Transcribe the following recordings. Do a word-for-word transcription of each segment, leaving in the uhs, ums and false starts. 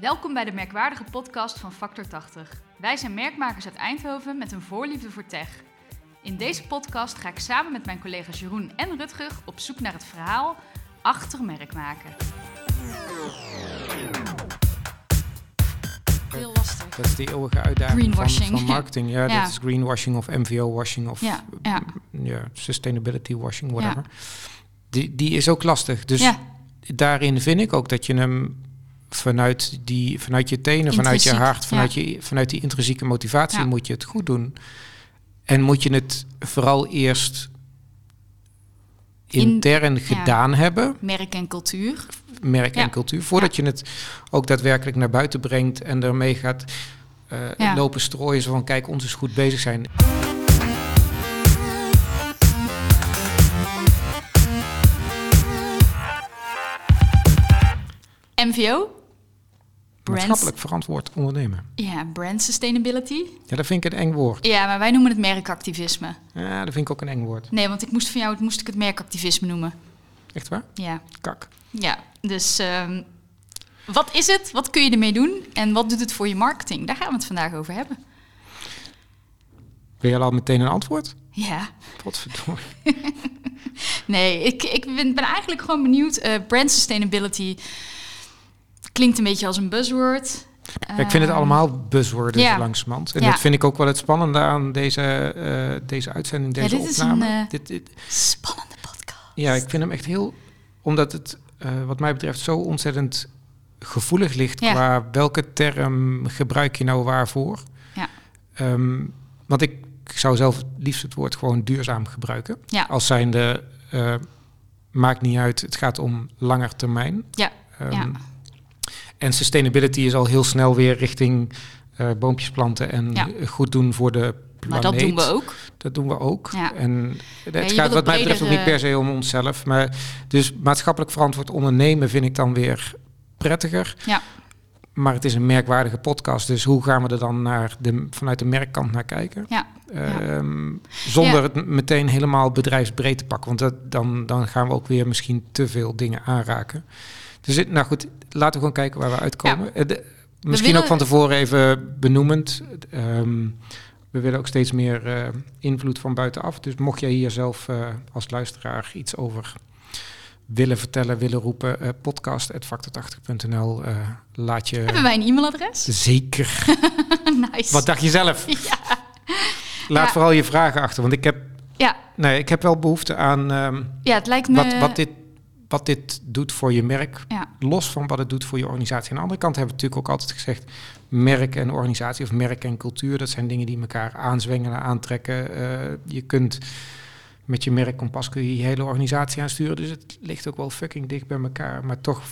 Welkom bij de merkwaardige podcast van Factor tachtig. Wij zijn merkmakers uit Eindhoven met een voorliefde voor tech. In deze podcast ga ik samen met mijn collega's Jeroen en Rutger op zoek naar het verhaal achter merkmaken. Heel lastig. Dat is die eeuwige uitdaging van, van marketing. Ja, ja, dat is greenwashing of M V O-washing of ja. Ja. Ja, sustainability-washing, whatever. Ja. Die, die is ook lastig. Dus ja. Daarin vind ik ook dat je hem vanuit, die, vanuit je tenen, intrinsiek, vanuit je hart, vanuit, ja. je, vanuit die intrinsieke motivatie ja. moet je het goed doen. En moet je het vooral eerst intern In, gedaan ja. hebben. Merk en cultuur. Merk ja. en cultuur. Voordat ja. je het ook daadwerkelijk naar buiten brengt en daarmee gaat uh, ja. lopen strooien. Zo van, kijk, ons is goed bezig zijn. M V O? Maatschappelijk verantwoord ondernemen. Ja, brand sustainability. Ja, dat vind ik een eng woord. Ja, maar wij noemen het merkactivisme. Ja, dat vind ik ook een eng woord. Nee, want ik moest van jou het, moest ik het merkactivisme noemen. Echt waar? Ja. Kak. Ja, dus um, wat is het? Wat kun je ermee doen? En wat doet het voor je marketing? Daar gaan we het vandaag over hebben. Wil je al meteen een antwoord? Ja. Potverdorie. Nee, ik, ik ben, ben eigenlijk gewoon benieuwd. Uh, brand sustainability klinkt een beetje als een buzzword. Ja, ik vind het allemaal buzzwoorden ja. langzamerhand. En ja. dat vind ik ook wel het spannende aan deze, uh, deze uitzending, deze ja, dit opname. Is een, uh, dit, dit, spannende podcast. Ja, ik vind hem echt heel... Omdat het uh, wat mij betreft zo ontzettend gevoelig ligt... Ja. Qua welke term gebruik je nou waarvoor. Ja. Um, want ik zou zelf het liefst het woord gewoon duurzaam gebruiken. Ja. Als zijnde, uh, maakt niet uit, het gaat om langer termijn. Ja, um, ja. En sustainability is al heel snel weer richting uh, boompjes planten en ja. goed doen voor de planeet. Maar dat doen we ook. Dat doen we ook. Ja. En het ja, gaat wat mij betreft ook niet per se om onszelf. Maar dus maatschappelijk verantwoord ondernemen vind ik dan weer prettiger. Ja. Maar het is een merkwaardige podcast. Dus hoe gaan we er dan naar de, vanuit de merkkant naar kijken? Ja. Um, ja. Zonder ja. het meteen helemaal bedrijfsbreed te pakken. Want dat, dan, dan gaan we ook weer misschien te veel dingen aanraken. Dus nou goed, laten we gewoon kijken waar we uitkomen. Ja. De, misschien we willen... ook van tevoren even benoemend. Um, we willen ook steeds meer uh, invloed van buitenaf. Dus mocht jij hier zelf uh, als luisteraar iets over willen vertellen, willen roepen, uh, podcast at factor tachtig punt n l. Uh, laat je... Hebben wij een e-mailadres? Zeker. Nice. Wat dacht je zelf? Ja. Laat ja. vooral je vragen achter, want ik heb, ja. nee, ik heb wel behoefte aan um, ja, het lijkt me... wat, wat dit... wat dit doet voor je merk, ja. los van wat het doet voor je organisatie. Aan de andere kant hebben we natuurlijk ook altijd gezegd... merk en organisatie of merk en cultuur... dat zijn dingen die elkaar aanzwengen en aantrekken. Uh, je kunt met je merkkompas kun je, je hele organisatie aansturen... dus het ligt ook wel fucking dicht bij elkaar. Maar toch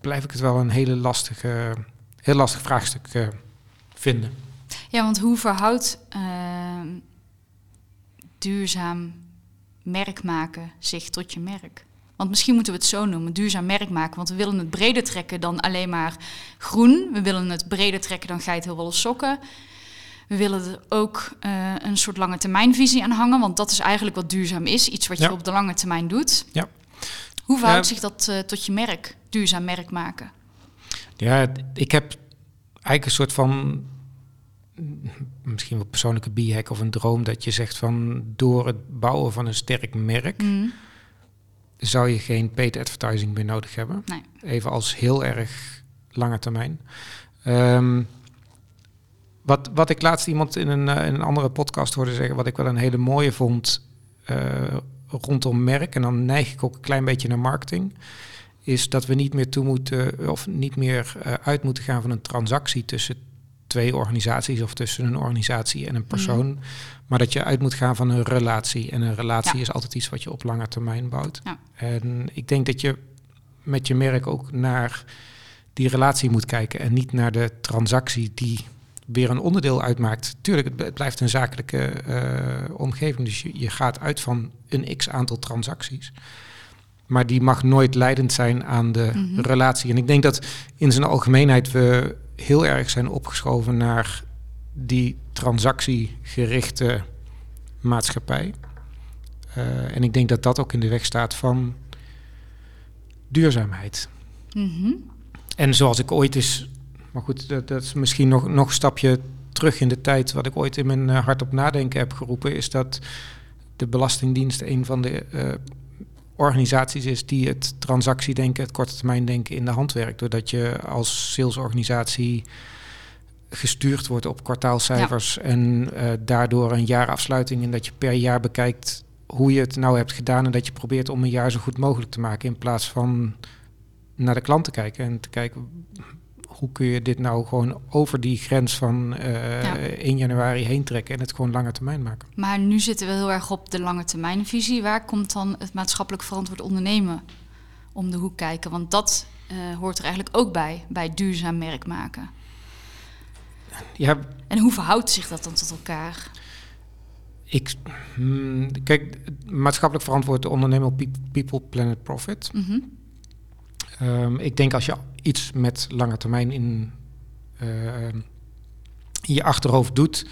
blijf ik het wel een hele lastige, heel lastig vraagstuk uh, vinden. Ja, want hoe verhoudt uh, duurzaam merk maken zich tot je merk? Want misschien moeten we het zo noemen, duurzaam merk maken. Want we willen het breder trekken dan alleen maar groen. We willen het breder trekken dan geit, heel wel sokken. We willen er ook uh, een soort lange termijnvisie aan hangen. Want dat is eigenlijk wat duurzaam is. Iets wat je ja. op de lange termijn doet. Ja. Hoe verhoudt uh, zich dat uh, tot je merk, duurzaam merk maken? Ja, ik heb eigenlijk een soort van... misschien wel persoonlijke b-hack of een droom... dat je zegt van door het bouwen van een sterk merk... Mm. zou je geen paid advertising meer nodig hebben. Nee. Even als heel erg lange termijn. Um, wat, wat ik laatst iemand in een, uh, in een andere podcast hoorde zeggen... wat ik wel een hele mooie vond uh, rondom merk... en dan neig ik ook een klein beetje naar marketing... is dat we niet meer toe moeten of niet meer uh, uit moeten gaan van een transactie... tussen twee organisaties of tussen een organisatie en een persoon... Mm. Maar dat je uit moet gaan van een relatie. En een relatie ja. is altijd iets wat je op lange termijn bouwt. Ja. En ik denk dat je met je merk ook naar die relatie moet kijken... en niet naar de transactie die weer een onderdeel uitmaakt. Tuurlijk, het blijft een zakelijke uh, omgeving. Dus je, je gaat uit van een x-aantal transacties. Maar die mag nooit leidend zijn aan de mm-hmm. relatie. En ik denk dat in zijn algemeenheid we heel erg zijn opgeschoven naar... die transactiegerichte maatschappij. Uh, en ik denk dat dat ook in de weg staat van duurzaamheid. Mm-hmm. En zoals ik ooit eens... Maar goed, dat, dat is misschien nog, nog een stapje terug in de tijd. Wat ik ooit in mijn uh, hart op nadenken heb geroepen, is dat de Belastingdienst een van de uh, organisaties is die het transactiedenken, het korte termijn denken in de hand werkt. Doordat je als salesorganisatie gestuurd wordt op kwartaalcijfers ja. en uh, daardoor een jaarafsluiting en dat je per jaar bekijkt hoe je het nou hebt gedaan en dat je probeert om een jaar zo goed mogelijk te maken in plaats van naar de klant te kijken en te kijken hoe kun je dit nou gewoon over die grens van uh, ja. één januari heen trekken en het gewoon lange termijn maken. Maar nu zitten we heel erg op de lange termijn visie. Waar komt dan het maatschappelijk verantwoord ondernemen om de hoek kijken? Want dat uh, hoort er eigenlijk ook bij, bij duurzaam merk maken. Ja. En hoe verhoudt zich dat dan tot elkaar? Ik, mm, kijk, maatschappelijk verantwoord ondernemen op people, planet, profit. Mm-hmm. Um, ik denk als je iets met lange termijn in, uh, in je achterhoofd doet,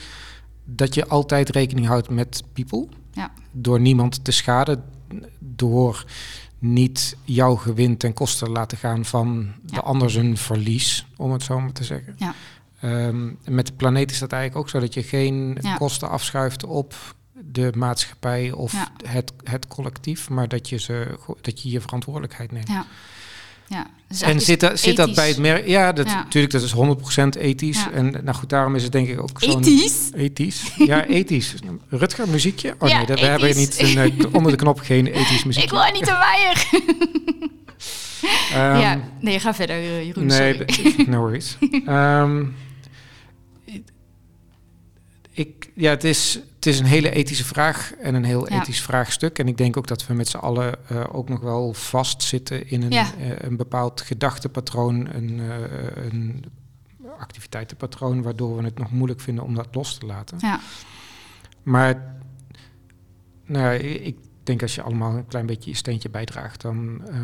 dat je altijd rekening houdt met people. Ja. Door niemand te schaden, door niet jouw gewin ten koste laten gaan van ja. de ander zijn verlies, om het zo maar te zeggen. Ja. Um, met de planeet is dat eigenlijk ook zo, dat je geen ja. kosten afschuift op de maatschappij of ja. het, het collectief, maar dat je, ze, dat je je verantwoordelijkheid neemt. Ja. Ja, dus en zit, da- zit dat bij het merk? Ja, dat, ja, natuurlijk, dat is honderd procent ethisch. Ja. En nou goed, daarom is het denk ik ook zo'n... Ethisch? Ethisch, ja, ethisch. Rutger, muziekje? Oh ja, nee, dat, we hebben niet een, onder de knop geen ethisch muziekje. Ik wil er niet een waaier. um, ja, nee, ga verder, Jeroen, nee, d- no worries. Um, ik, ja, het is... Het is een hele ethische vraag en een heel ethisch ja. vraagstuk. En ik denk ook dat we met z'n allen uh, ook nog wel vastzitten in een, ja. uh, een bepaald gedachtepatroon, een, uh, een activiteitenpatroon, waardoor we het nog moeilijk vinden om dat los te laten. Ja. Maar nou ja, ik denk als je allemaal een klein beetje je steentje bijdraagt, dan, uh,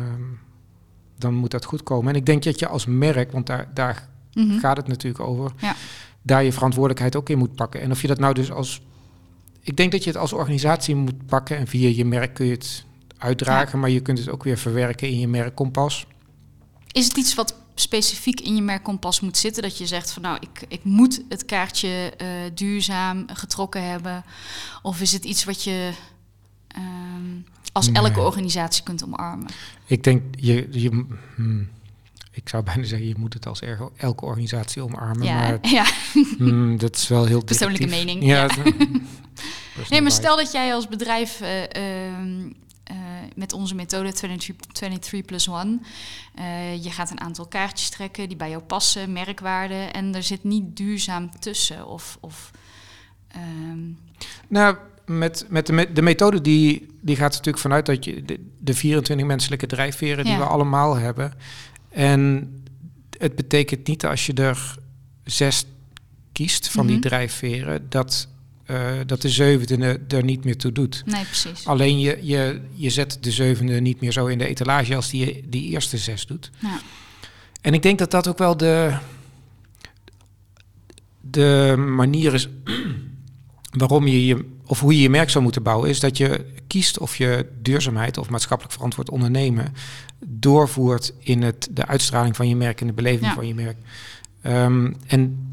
dan moet dat goed komen. En ik denk dat je als merk, want daar, daar mm-hmm. gaat het natuurlijk over, ja. daar je verantwoordelijkheid ook in moet pakken. En of je dat nou dus als... Ik denk dat je het als organisatie moet pakken en via je merk kun je het uitdragen, ja. maar je kunt het ook weer verwerken in je merkkompas. Is het iets wat specifiek in je merkkompas moet zitten? Dat je zegt van nou, ik, ik moet het kaartje uh, duurzaam getrokken hebben? Of is het iets wat je uh, als nee. elke organisatie kunt omarmen? Ik denk, je, je, hmm, ik zou bijna zeggen, je moet het als ergo, elke organisatie omarmen. Ja, maar ja. Hmm, dat is wel heel persoonlijke directief. Mening. Ja. ja. Nee, maar stel dat jij als bedrijf uh, uh, uh, met onze methode drieëntwintig plus één... Uh, je gaat een aantal kaartjes trekken die bij jou passen, merkwaarden, en er zit niet duurzaam tussen. Of, of, uh... Nou, met, met de, me- de methode die, die gaat natuurlijk vanuit dat je de, de vierentwintig menselijke drijfveren ja. die we allemaal hebben. En het betekent niet als je er zes kiest van mm-hmm. die drijfveren, dat... Uh, dat de zevende er niet meer toe doet. Nee, precies. Alleen je, je, je zet de zevende niet meer zo in de etalage als die, die eerste zes doet. Ja. En ik denk dat dat ook wel de, de manier is waarom je je, of hoe je je merk zou moeten bouwen, is dat je kiest of je duurzaamheid of maatschappelijk verantwoord ondernemen doorvoert in het, de uitstraling van je merk en de beleving ja. van je merk. Um, en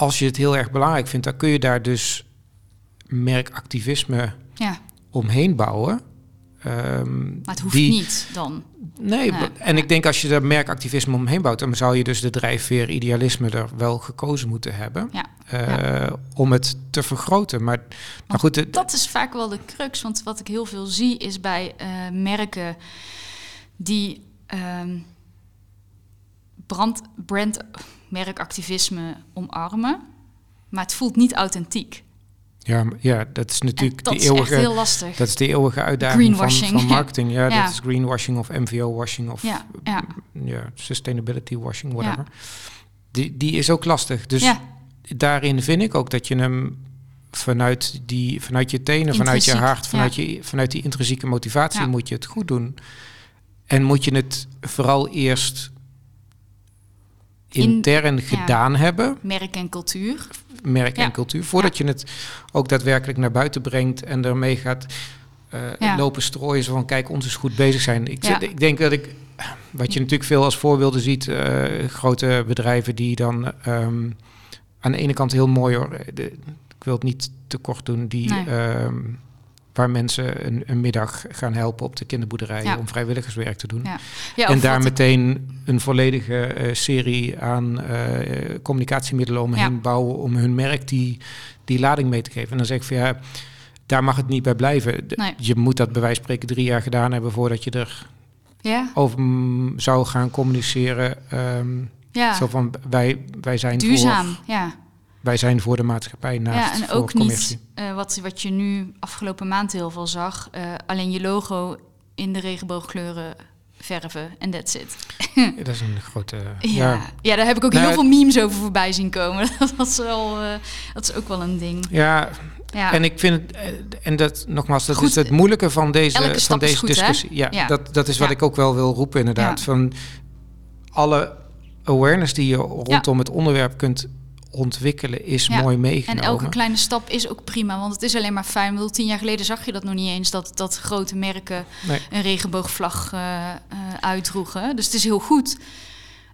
als je het heel erg belangrijk vindt, dan kun je daar dus merkactivisme ja. omheen bouwen. Um, maar het hoeft die, niet dan. Nee, nee. en ik denk als je daar merkactivisme omheen bouwt, dan zou je dus de drijfveer idealisme er wel gekozen moeten hebben. Ja. Uh, ja. Om het te vergroten. Maar, maar goed, het, dat is vaak wel de crux. Want wat ik heel veel zie is bij uh, merken die um, brand... brand merkactivisme omarmen, maar het voelt niet authentiek. Ja, ja, dat is natuurlijk dat de eeuwige. Dat is echt heel lastig. Dat is de eeuwige uitdaging van, van marketing. Ja, ja, dat is greenwashing of M V O-washing of ja, ja. ja, sustainability-washing, whatever. Ja. Die, die is ook lastig. Dus ja. daarin vind ik ook dat je hem vanuit die, vanuit je tenen, intrinsiek, vanuit je hart, vanuit ja. je, vanuit die intrinsieke motivatie ja. moet je het goed doen en moet je het vooral eerst intern in, gedaan ja, hebben. Merk en cultuur. Merk ja. en cultuur. Voordat ja. je het ook daadwerkelijk naar buiten brengt en ermee gaat uh, ja. lopen strooien. Zo van, kijk, ons is goed bezig zijn. Ik, ja. ik denk dat ik wat je natuurlijk veel als voorbeelden ziet, uh, grote bedrijven die dan um, aan de ene kant heel mooi, hoor, de, ik wil het niet te kort doen, die nee. um, waar mensen een, een middag gaan helpen op de kinderboerderij ja. om vrijwilligerswerk te doen. Ja. Ja, en daar meteen een volledige uh, serie aan uh, communicatiemiddelen omheen ja. bouwen om hun merk die, die lading mee te geven. En dan zeg ik van ja, daar mag het niet bij blijven. De, nee. Je moet dat bij wijze van spreken drie jaar gedaan hebben voordat je er ja. over m, zou gaan communiceren. Um, ja. Zo van wij, wij zijn duurzaam, voor, ja. Wij zijn voor de maatschappij naast ja, en ook commercie. Niet uh, wat, wat je nu afgelopen maand heel veel zag. Uh, alleen je logo in de regenboogkleuren verven en that's it. Ja, dat is een grote... Uh, ja. Ja. ja, daar heb ik ook nou, heel veel memes over voorbij zien komen. dat, is wel, uh, dat is ook wel een ding. Ja, ja. En ik vind het... En dat, nogmaals, dat goed, is het moeilijke van deze, van deze goed, discussie. Ja, ja. Dat, dat is wat ja. ik ook wel wil roepen inderdaad. Ja. Van alle awareness die je rondom ja. het onderwerp kunt... ontwikkelen is ja. mooi meegenomen. En elke kleine stap is ook prima, want het is alleen maar fijn. Want tien jaar geleden zag je dat nog niet eens, dat, dat grote merken nee. een regenboogvlag uh, uh, uitdroegen. Dus het is heel goed.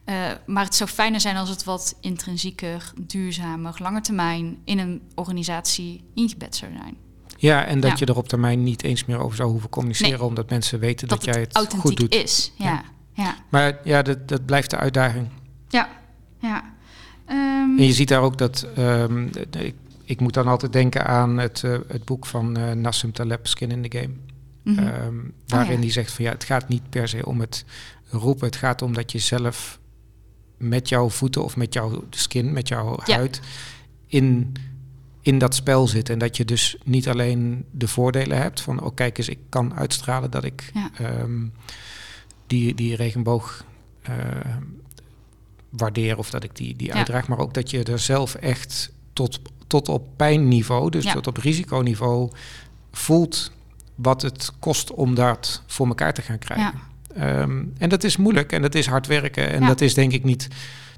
Uh, maar het zou fijner zijn als het wat intrinsieker, duurzamer, langer termijn in een organisatie ingebed zou zijn. Ja, en dat ja. je er op termijn niet eens meer over zou hoeven communiceren, nee. omdat mensen weten dat, dat jij het, het authentiek goed doet. Is. Ja. Ja. Ja. Maar ja, dat, dat blijft de uitdaging. Ja, ja. Um. En je ziet daar ook dat, um, ik, ik moet dan altijd denken aan het, uh, het boek van uh, Nassim Taleb, Skin in the Game. Mm-hmm. Um, waarin hij oh, ja. zegt van ja, het gaat niet per se om het roepen. Het gaat om dat je zelf met jouw voeten of met jouw skin, met jouw ja. huid in, in dat spel zit. En dat je dus niet alleen de voordelen hebt van oh kijk eens, ik kan uitstralen dat ik ja. um, die, die regenboog... Uh, waardeer of dat ik die, die ja. uitdraag, maar ook dat je er zelf echt tot, tot op pijnniveau, dus ja. tot op risiconiveau voelt wat het kost om dat voor elkaar te gaan krijgen. Ja. Um, en dat is moeilijk en dat is hard werken en ja. dat is denk ik niet,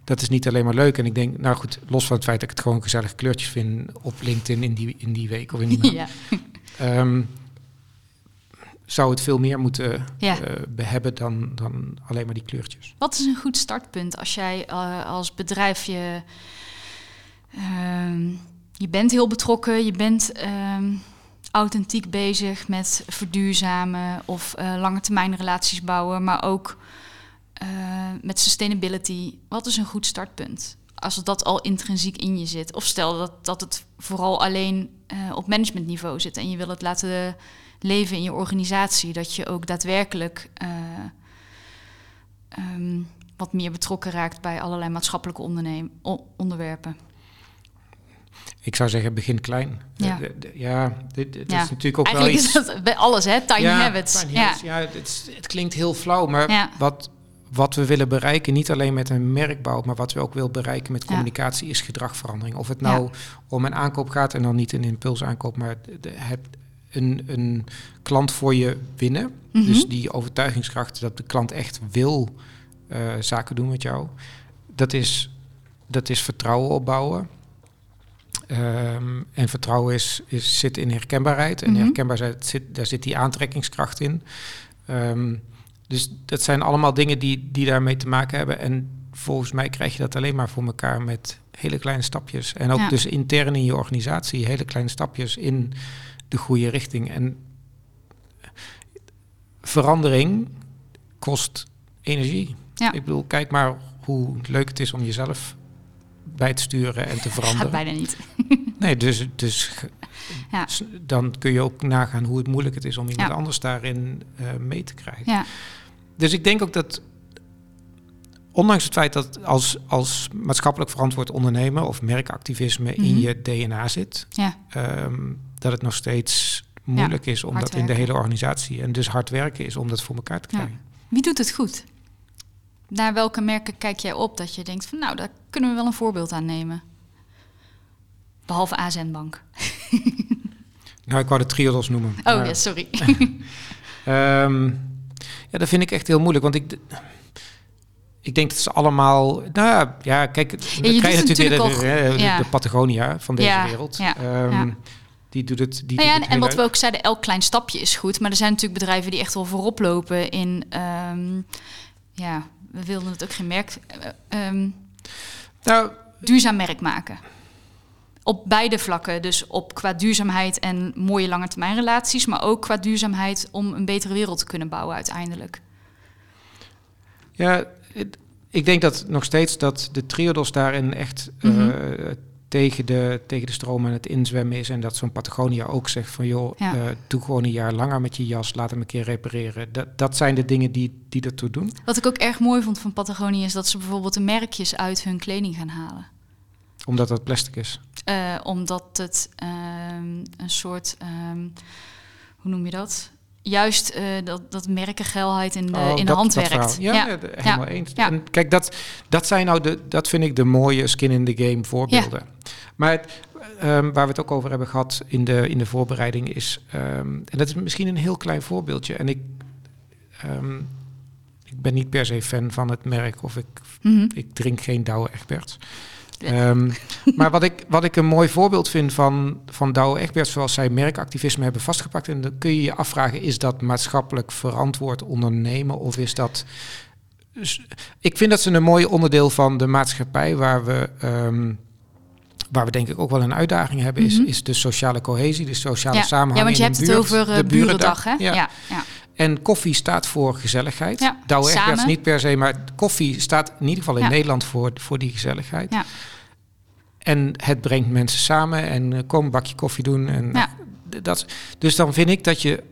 dat is niet alleen maar leuk. En ik denk, nou goed, los van het feit dat ik het gewoon gezellig kleurtjes vind op LinkedIn in die, in die week of in die maand. Ja. Um, zou het veel meer moeten ja. uh, hebben dan, dan alleen maar die kleurtjes. Wat is een goed startpunt als jij uh, als bedrijf... Je, uh, je bent heel betrokken, je bent uh, authentiek bezig met verduurzamen... of uh, lange termijn relaties bouwen, maar ook uh, met sustainability. Wat is een goed startpunt? Als dat al intrinsiek in je zit. Of stel dat, dat het vooral alleen uh, op managementniveau zit... en je wil het laten... Uh, leven in je organisatie, dat je ook daadwerkelijk uh, um, wat meer betrokken raakt bij allerlei maatschappelijke onderneem- onderwerpen. Ik zou zeggen, begin klein. Ja, de, de, de, ja dit, dit ja. is natuurlijk ook eigenlijk wel iets... is dat bij alles, hè? Tiny ja, habits. Tiny ja. habits. Ja, het, het klinkt heel flauw, maar ja. wat, wat we willen bereiken, niet alleen met een merkbouw, maar wat we ook willen bereiken met communicatie ja. is gedragverandering. Of het nou ja. om een aankoop gaat en dan niet een impulsaankoop, maar de, de, het... Een, een klant voor je winnen. Mm-hmm. Dus die overtuigingskracht dat de klant echt wil uh, zaken doen met jou. Dat is, dat is vertrouwen opbouwen. Um, en vertrouwen is, is, zit in herkenbaarheid. Mm-hmm. En herkenbaarheid, zit, daar zit die aantrekkingskracht in. Um, dus dat zijn allemaal dingen die, die daarmee te maken hebben. En volgens mij krijg je dat alleen maar voor elkaar met hele kleine stapjes. En ook ja. dus intern in je organisatie hele kleine stapjes in... de goede richting. En verandering kost energie. Ja. Ik bedoel, kijk maar hoe leuk het is om jezelf bij te sturen en te veranderen. Gaat bijna niet. Nee, dus, dus ja. dan kun je ook nagaan hoe het moeilijk het is om iemand ja. anders daarin uh, mee te krijgen. Ja. Dus ik denk ook dat, ondanks het feit dat als, als maatschappelijk verantwoord ondernemen of merkactivisme mm-hmm. in je D N A zit... Ja. Um, dat het nog steeds moeilijk ja, is om dat werken. In de hele organisatie... en dus hard werken is om dat voor elkaar te krijgen. Ja. Wie doet het goed? Naar welke merken kijk jij op dat je denkt... van nou, daar kunnen we wel een voorbeeld aan nemen. Behalve A S N Bank. Nou, ik wou de Triodos noemen. Oh, maar... ja, sorry. um, ja, dat vind ik echt heel moeilijk, want ik... Ik denk dat ze allemaal... Nou ja, kijk, dan ja, je krijg je natuurlijk weer de, de, de, ja. de Patagonia van deze ja, wereld. Ja, um, ja. Die doet het, die nou ja, doet het en wat leuk. We ook zeiden, elk klein stapje is goed. Maar er zijn natuurlijk bedrijven die echt wel voorop lopen in um, ja, we wilden het ook geen merk... Uh, um, nou, duurzaam merk maken. Op beide vlakken. Dus op qua duurzaamheid en mooie lange termijn relaties, maar ook qua duurzaamheid om een betere wereld te kunnen bouwen uiteindelijk. Ja, ik denk dat nog steeds dat de Triodos daarin echt mm-hmm. uh, tegen, de, tegen de stroom aan het inzwemmen is. En dat zo'n Patagonia ook zegt van joh, ja. uh, doe gewoon een jaar langer met je jas, laat hem een keer repareren. Dat, dat zijn de dingen die, die ertoe doen. Wat ik ook erg mooi vond van Patagonia is dat ze bijvoorbeeld de merkjes uit hun kleding gaan halen. Omdat dat plastic is? Uh, omdat het um, een soort, um, hoe noem je dat? Juist uh, dat, dat merkengeilheid in de, oh, in de dat, hand dat werkt. Ja, ja. ja, helemaal ja. eens. Ja. En kijk, dat, dat zijn nou de, dat vind ik de mooie skin in the game voorbeelden. Ja. Maar het, um, waar we het ook over hebben gehad in de, in de voorbereiding is, um, en dat is misschien een heel klein voorbeeldje. En ik, um, ik ben niet per se fan van het merk of ik, mm-hmm. ik drink geen Douwe Egberts. Ja. Um, maar wat ik, wat ik een mooi voorbeeld vind van, van Douwe Egberts, zoals zij merkactivisme hebben vastgepakt. En dan kun je je afvragen, is dat maatschappelijk verantwoord ondernemen? Of is dat... Ik vind dat ze een mooi onderdeel van de maatschappij, waar we, um, waar we denk ik ook wel een uitdaging hebben, mm-hmm. is, is de sociale cohesie, de sociale ja. samenhang. Ja, want je in hebt buurt, het over uh, de burendag, hè? Ja. Ja. Ja. En koffie staat voor gezelligheid. Ja, Douwe Egberts niet per se, maar koffie staat in ieder geval in ja. Nederland voor, voor die gezelligheid. Ja. En het brengt mensen samen en kom een bakje koffie doen. En ja. dat, dus dan vind ik dat je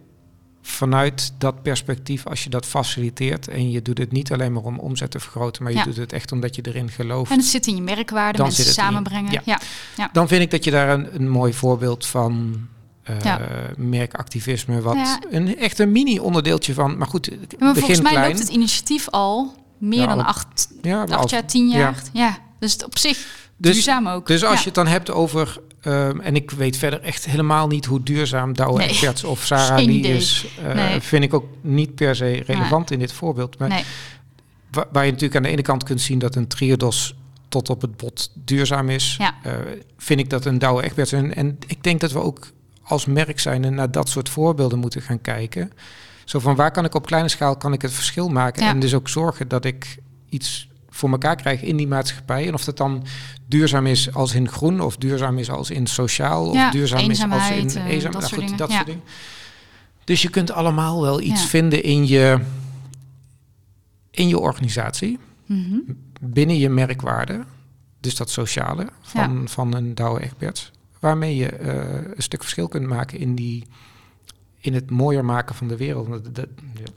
vanuit dat perspectief, als je dat faciliteert en je doet het niet alleen maar om omzet te vergroten, maar je ja. doet het echt omdat je erin gelooft. En het zit in je merkwaarde, mensen samenbrengen. Ja. Ja. Ja. Dan vind ik dat je daar een, een mooi voorbeeld van... Uh, ja. merkactivisme, wat ja. een echt een mini-onderdeeltje van... Maar goed, ja, maar begin volgens mij klein. Loopt het initiatief al meer ja, dan acht, ja, acht als, jaar, tien jaar. Ja. ja, dus het op zich dus, duurzaam ook. Dus als ja. je het dan hebt over... Um, en ik weet verder echt helemaal niet hoe duurzaam Douwe nee. Egberts of Sara Lee is. Uh, nee. Vind ik ook niet per se relevant nee. in dit voorbeeld. Maar nee. wa- waar je natuurlijk aan de ene kant kunt zien dat een Triodos... tot op het bot duurzaam is. Ja. Uh, vind ik dat een Douwe Egberts... En, en ik denk dat we ook... als merk zijnde naar dat soort voorbeelden moeten gaan kijken. Zo van waar kan ik op kleine schaal kan ik het verschil maken... Ja. en dus ook zorgen dat ik iets voor elkaar krijg in die maatschappij. En of dat dan duurzaam is als in groen... of duurzaam is als in sociaal... Ja, of duurzaam is als in eenzaamheid, uh, dat, nou, soort, goed, dat ja. soort dingen. Dus je kunt allemaal wel iets ja. vinden in je, in je organisatie... Mm-hmm. binnen je merkwaarde, dus dat sociale van, ja. van een Douwe Egberts... waarmee je uh, een stuk verschil kunt maken in die in het mooier maken van de wereld. De, de,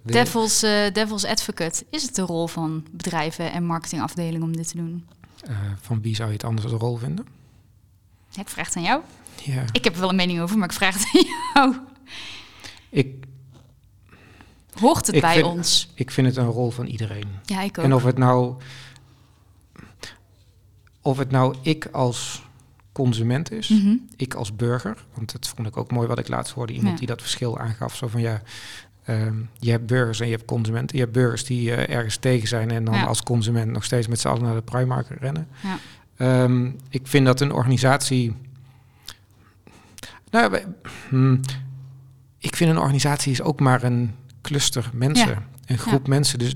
de Devil's, uh, Devil's Advocate. Is het de rol van bedrijven en marketingafdelingen om dit te doen? Uh, van wie zou je het anders de rol vinden? Ja, ik vraag het aan jou. Ja. Ik heb er wel een mening over, maar ik vraag het aan jou. Ik, Hoort het ik bij vind, ons? Ik vind het een rol van iedereen. Ja, ik ook. En of het nou... Of het nou ik als... consument is, mm-hmm. ik als burger, want dat vond ik ook mooi wat ik laatst hoorde, iemand ja. die dat verschil aangaf, zo van ja, um, je hebt burgers en je hebt consumenten, je hebt burgers die uh, ergens tegen zijn en dan ja. als consument nog steeds met z'n allen naar de Primark rennen. Ja. Um, ik vind dat een organisatie, nou, wij, hmm, ik vind een organisatie is ook maar een cluster mensen, ja. een groep ja. mensen, dus,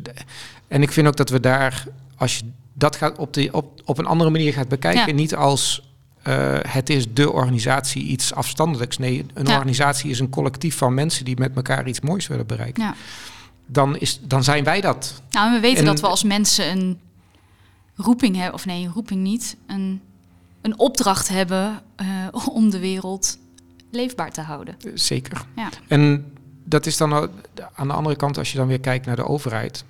en ik vind ook dat we daar, als je dat gaat op de op, op een andere manier gaat bekijken, ja. niet als Uh, het is de organisatie iets afstandelijks. Nee, een ja. organisatie is een collectief van mensen... die met elkaar iets moois willen bereiken. Ja. Dan, is, dan zijn wij dat. Nou, en we weten en, dat we als mensen een roeping hebben... of nee, een roeping niet. Een, een opdracht hebben uh, om de wereld leefbaar te houden. Uh, zeker. Ja. En dat is dan aan de andere kant... als je dan weer kijkt naar de overheid...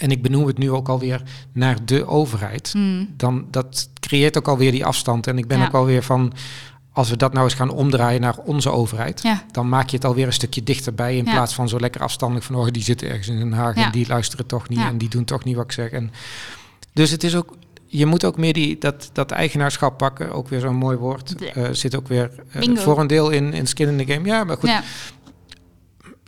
en ik benoem het nu ook alweer naar de overheid... Mm. dan dat creëert ook alweer die afstand. En ik ben ja. ook alweer van... als we dat nou eens gaan omdraaien naar onze overheid... Ja. dan maak je het alweer een stukje dichterbij... in ja. plaats van zo lekker afstandelijk van... oh, die zitten ergens in Den Haag ja. en die luisteren toch niet... Ja. en die doen toch niet wat ik zeg. En dus het is ook... je moet ook meer die, dat, dat eigenaarschap pakken... ook weer zo'n mooi woord. Uh, zit ook weer uh, voor een deel in, in Skin in the Game. Ja, maar goed... Ja.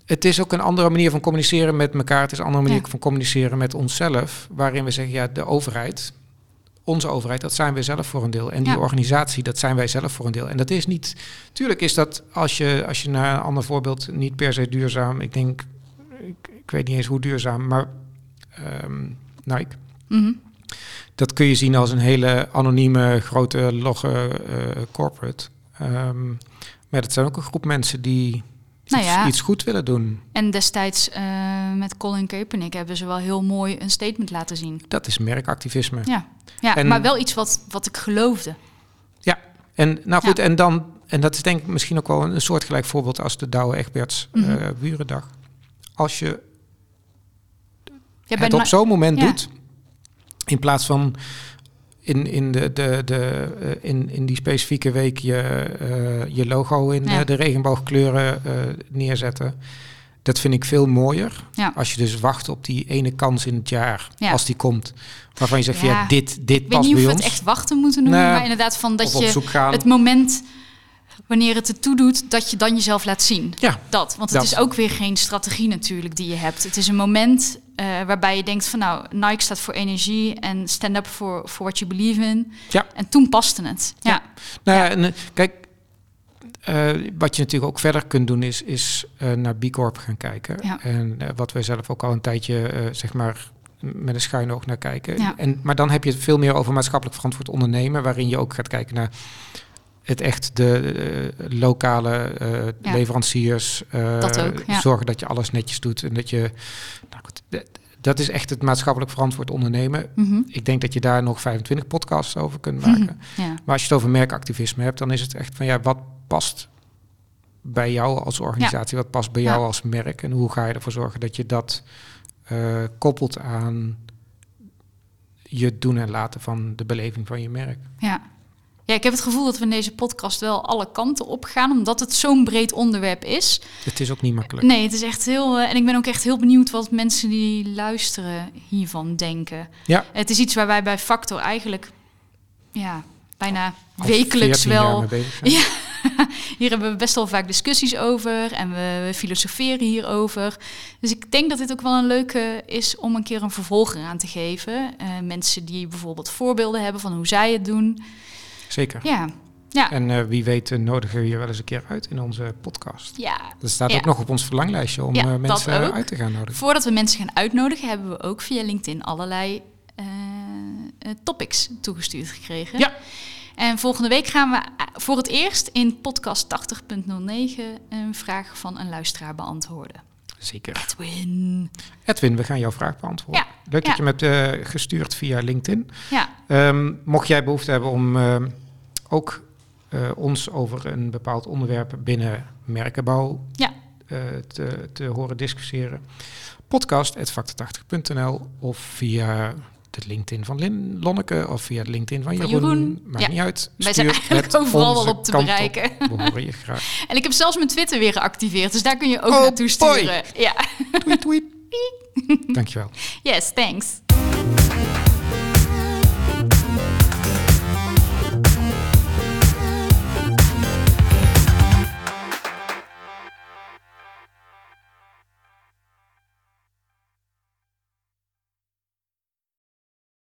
Het is ook een andere manier van communiceren met elkaar. Het is een andere manier ja. van communiceren met onszelf. Waarin we zeggen, ja, de overheid, onze overheid, dat zijn wij zelf voor een deel. En die ja. organisatie, dat zijn wij zelf voor een deel. En dat is niet... Tuurlijk is dat, als je, als je naar een ander voorbeeld, niet per se duurzaam. Ik denk, ik, ik weet niet eens hoe duurzaam. Maar um, Nike. Mm-hmm. Dat kun je zien als een hele anonieme, grote, logge uh, corporate. Um, maar dat zijn ook een groep mensen die nou iets, ja. iets goed willen doen. En destijds uh, met Colin Kaepernick hebben ze wel heel mooi een statement laten zien. Dat is merkactivisme. Ja, ja en, maar wel iets wat, wat ik geloofde. Ja, en nou goed, ja. en dan... En dat is denk ik misschien ook wel een soortgelijk voorbeeld als de Douwe Egberts mm-hmm. uh, Burendag. Als je ja, het op ma- zo'n moment ja. doet, in plaats van in, in, de, de, de, uh, in, in die specifieke week je, uh, je logo in ja. uh, de regenboogkleuren uh, neerzetten. Dat vind ik veel mooier. Ja. Als je dus wacht op die ene kans in het jaar. Ja. Als die komt. Waarvan je zegt, ja, ja dit, dit past bij ons. Ik weet niet of we het echt wachten moeten noemen. Nou, maar inderdaad van dat je het moment... Wanneer het ertoe doet, dat je dan jezelf laat zien. Ja, dat, want het dat. is ook weer geen strategie natuurlijk die je hebt. Het is een moment uh, waarbij je denkt van nou, Nike staat voor energie en stand up for, for what you believe in. Ja. En toen paste het. Ja. ja. Nou ja, en, kijk, uh, wat je natuurlijk ook verder kunt doen is, is uh, naar B-corp gaan kijken. Ja. En uh, wat wij zelf ook al een tijdje uh, zeg maar met een schuin oog naar kijken. Ja. En, maar dan heb je het veel meer over maatschappelijk verantwoord ondernemen, waarin je ook gaat kijken naar... Het echt de uh, lokale uh, ja. leveranciers uh, dat ook, ja. zorgen dat je alles netjes doet en dat je nou goed, d- dat is echt het maatschappelijk verantwoord ondernemen. Mm-hmm. Ik denk dat je daar nog vijfentwintig podcasts over kunt maken. Mm-hmm. Ja. Maar als je het over merkactivisme hebt, dan is het echt van ja, wat past bij jou als organisatie, ja. wat past bij jou ja. als merk en hoe ga je ervoor zorgen dat je dat uh, koppelt aan je doen en laten van de beleving van je merk. Ja. Ja, ik heb het gevoel dat we in deze podcast wel alle kanten op gaan, omdat het zo'n breed onderwerp is. Het is ook niet makkelijk. Nee, het is echt heel... En ik ben ook echt heel benieuwd wat mensen die luisteren hiervan denken. Ja. Het is iets waar wij bij Factor eigenlijk ja, bijna al wekelijks wel... Mee bezig zijn. Ja, hier hebben we best wel vaak discussies over en we filosoferen hierover. Dus ik denk dat dit ook wel een leuke is om een keer een vervolg aan te geven. Uh, mensen die bijvoorbeeld voorbeelden hebben van hoe zij het doen... Zeker. Ja. ja. En uh, wie weet uh, nodigen we je wel eens een keer uit in onze podcast. Ja. Dat staat ja. ook nog op ons verlanglijstje om ja, uh, mensen uit te gaan nodigen. Voordat we mensen gaan uitnodigen, hebben we ook via LinkedIn allerlei uh, topics toegestuurd gekregen. Ja. En volgende week gaan we voor het eerst in podcast tachtig nul negen een vraag van een luisteraar beantwoorden. Zeker. Edwin. Edwin, we gaan jouw vraag beantwoorden. Ja. Leuk ja. dat je me hebt uh, gestuurd via LinkedIn. Ja. Um, mocht jij behoefte hebben om... Uh, ook uh, ons over een bepaald onderwerp binnen merkenbouw ja. uh, te, te horen discussiëren. Podcast at factor tachtig punt n l of via het LinkedIn van Lin, Lonneke of via het LinkedIn van Jeroen. Jeroen. Maakt ja. niet uit. Stuur Wij zijn eigenlijk overal wel op te bereiken. Op. We horen je graag. En ik heb zelfs mijn Twitter weer geactiveerd, dus daar kun je ook oh, naartoe sturen. Ja. Tweet, tweet. Dankjewel. Yes, thanks.